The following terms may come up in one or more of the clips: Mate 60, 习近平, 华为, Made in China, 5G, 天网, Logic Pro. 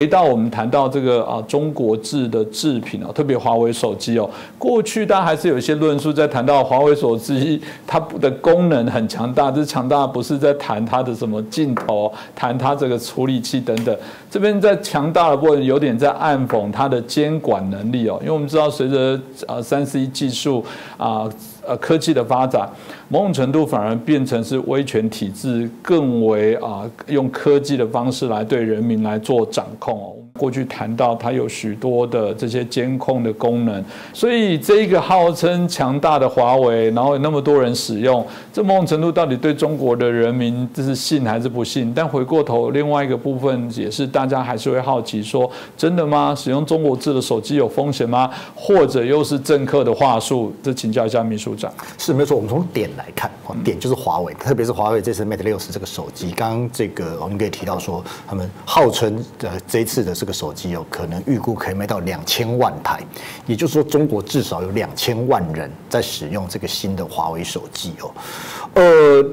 回到我们谈到这个中国制的制品特别华为手机过去大家还是有一些论述在谈到华为手机它的功能很强大，这强大不是在谈它的什么镜头，谈它这个处理器等等，这边在强大的部分有点在暗讽它的监管能力因为我们知道随着3C 技术科技的发展，某种程度反而变成是威权体制更为用科技的方式来对人民来做掌控过去谈到它有许多的这些监控的功能，所以这一个号称强大的华为，然后有那么多人使用，这某种程度到底对中国的人民这是信还是不信？但回过头，另外一个部分也是大家还是会好奇说，真的吗？使用中国制的手机有风险吗？或者又是政客的话术？这请教一下秘书长。是没错，我们从点来看，点就是华为，特别是华为这次 Mate 60这个手机，刚刚这个我们可以提到说，他们号称这一次的这个手机可能预估可以卖到2000万台，也就是说，中国至少有2000万人在使用这个新的华为手机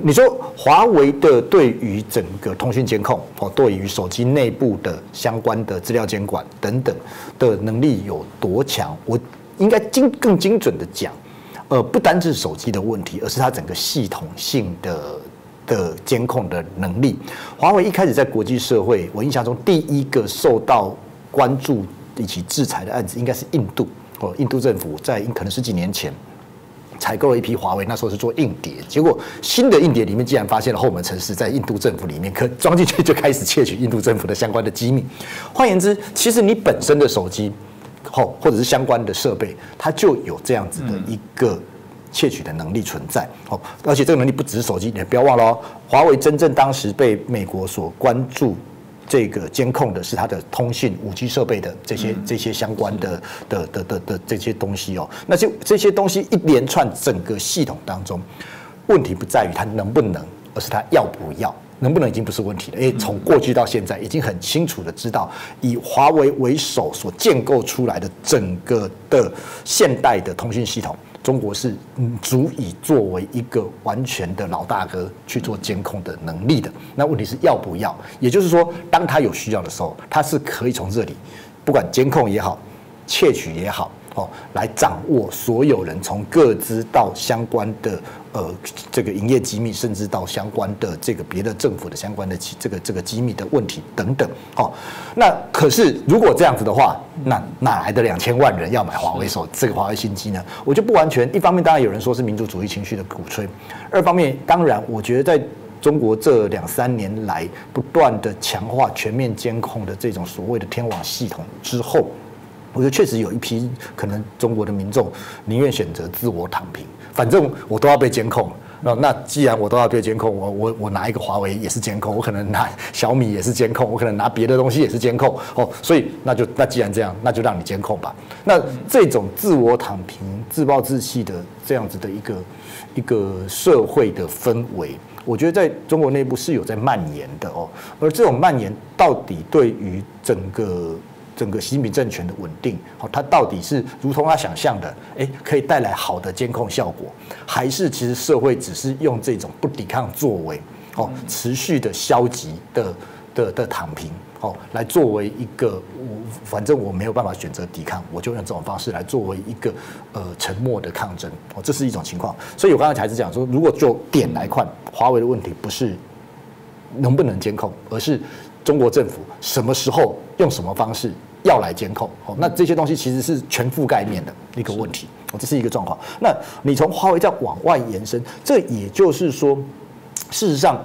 你说华为的对于整个通讯监控对于手机内部的相关的资料监管等等的能力有多强？我应该更精准的讲，不单是手机的问题，而是它整个系统性的监控的能力。华为一开始在国际社会，我印象中第一个受到关注以及制裁的案子，应该是印度。印度政府在可能十几年前采购了一批华为，那时候是做硬碟，结果新的硬碟里面竟然发现了后门程式，在印度政府里面可装进去，就开始窃取印度政府的相关的机密。换言之，其实你本身的手机，或者是相关的设备，它就有这样子的一个窃取的能力存在，而且这个能力不只是手机，你不要忘了华为真正当时被美国所关注这个监控的是它的通信5G 设备的这些相关的这些东西那这些东西一连串整个系统当中，问题不在于它能不能，而是它要不要。能不能已经不是问题了，因为从过去到现在已经很清楚的知道，以华为为首所建构出来的整个的现代的通讯系统，中国是足以作为一个完全的老大哥去做监控的能力的。那问题是要不要？也就是说，当他有需要的时候，他是可以从这里，不管监控也好，窃取也好，来掌握所有人从各自到相关的这个营业机密，甚至到相关的这个别的政府的相关的这个机密的问题等等那可是如果这样子的话，那哪来的2000万人要买华为这个华为新机呢？我就不完全，一方面当然有人说是民族主义情绪的鼓吹，二方面当然我觉得在中国这2、3年来不断的强化全面监控的这种所谓的天网系统之后，我觉得确实有一批可能中国的民众宁愿选择自我躺平，反正我都要被监控。那既然我都要被监控，我拿一个华为也是监控，我可能拿小米也是监控，我可能拿别的东西也是监控所以那既然这样，那就让你监控吧。那这种自我躺平、自暴自弃的这样子的一个社会的氛围，我觉得在中国内部是有在蔓延的而这种蔓延到底对于整个习近平政权的稳定，它到底是如同他想象的，可以带来好的监控效果，还是其实社会只是用这种不抵抗作为，持续的消极的躺平，来作为一个反正我没有办法选择抵抗，我就用这种方式来作为一个沉默的抗争，这是一种情况。所以我刚才还是讲说，如果就点来看，华为的问题不是能不能监控，而是中国政府什么时候用什么方式要来监控那这些东西其实是全覆盖面的一个问题这是一个状况。那你从华为再往外延伸，这也就是说，事实上，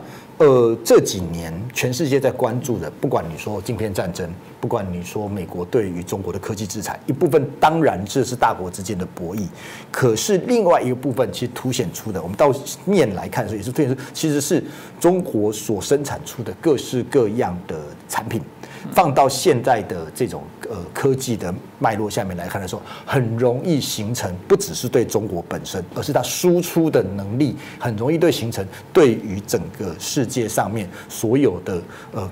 这几年全世界在关注的，不管你说晶片战争，不管你说美国对于中国的科技制裁，一部分当然这是大国之间的博弈，可是另外一个部分其实凸显出的，我们到面来看，所以其实是中国所生产出的各式各样的产品。放到现在的这种科技的脉络下面来看的时候，很容易形成不只是对中国本身，而是它输出的能力很容易对形成对于整个世界上面所有的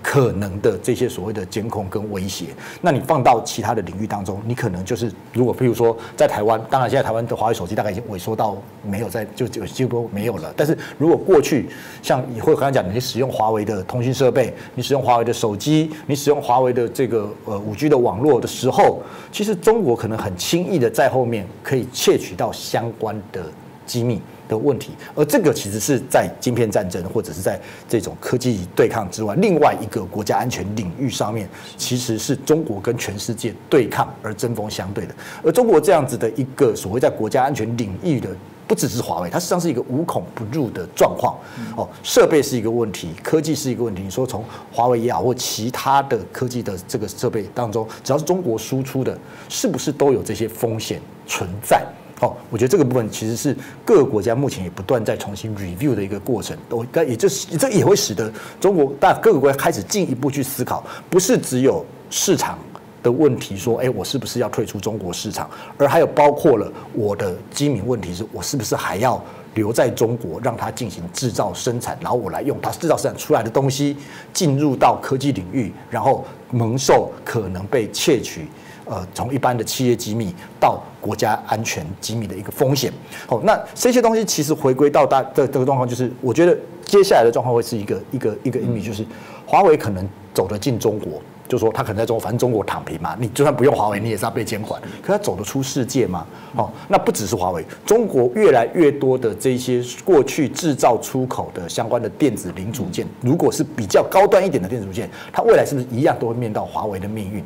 可能的这些所谓的监控跟威胁。那你放到其他的领域当中，你可能就是如果譬如说在台湾，当然现在台湾的华为手机大概已经萎缩到没有在就几乎没有了。但是如果过去像你会刚才讲的，你使用华为的通讯设备，你使用华为的手机，你使用华为的这个5G 的网络的时候，其实中国可能很轻易的在后面可以窃取到相关的机密的问题，而这个其实是在晶片战争或者是在这种科技对抗之外，另外一个国家安全领域上面，其实是中国跟全世界对抗而针锋相对的。而中国这样子的一个所谓在国家安全领域的，不只是华为，它实际上是一个无孔不入的状况。哦，设备是一个问题，科技是一个问题。你说从华为也好，或其他的科技的这个设备当中，只要是中国输出的，是不是都有这些风险存在？哦，我觉得这个部分其实是各个国家目前也不断在重新 review 的一个过程。但也就是这也会使得中国各个国家开始进一步去思考，不是只有市场的问题，说，哎，我是不是要退出中国市场？而还有包括了我的机密问题，是我是不是还要留在中国，让它进行制造生产，然后我来用它制造生产出来的东西进入到科技领域，然后蒙受可能被窃取。从一般的企业机密到国家安全机密的一个风险，哦，那这些东西其实回归到大的这个状况，就是我觉得接下来的状况会是一个image，就是华为可能走得进中国，就说他可能在中国，反正中国躺平嘛，你就算不用华为，你也是要被监管，可他走得出世界吗？哦，那不只是华为，中国越来越多的这些过去制造出口的相关的电子零组件，如果是比较高端一点的电子零组件，它未来是不是一样都会面到华为的命运？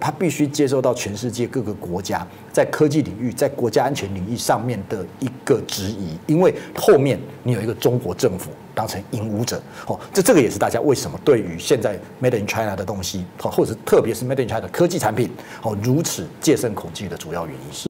它必须接受到全世界各个国家在科技领域、在国家安全领域上面的一个质疑，因为后面你有一个中国政府当成引武者，哦，这个也是大家为什么对于现在 Made in China 的东西，或者特别是 Made in China 的科技产品，哦，如此戒慎恐惧的主要原因。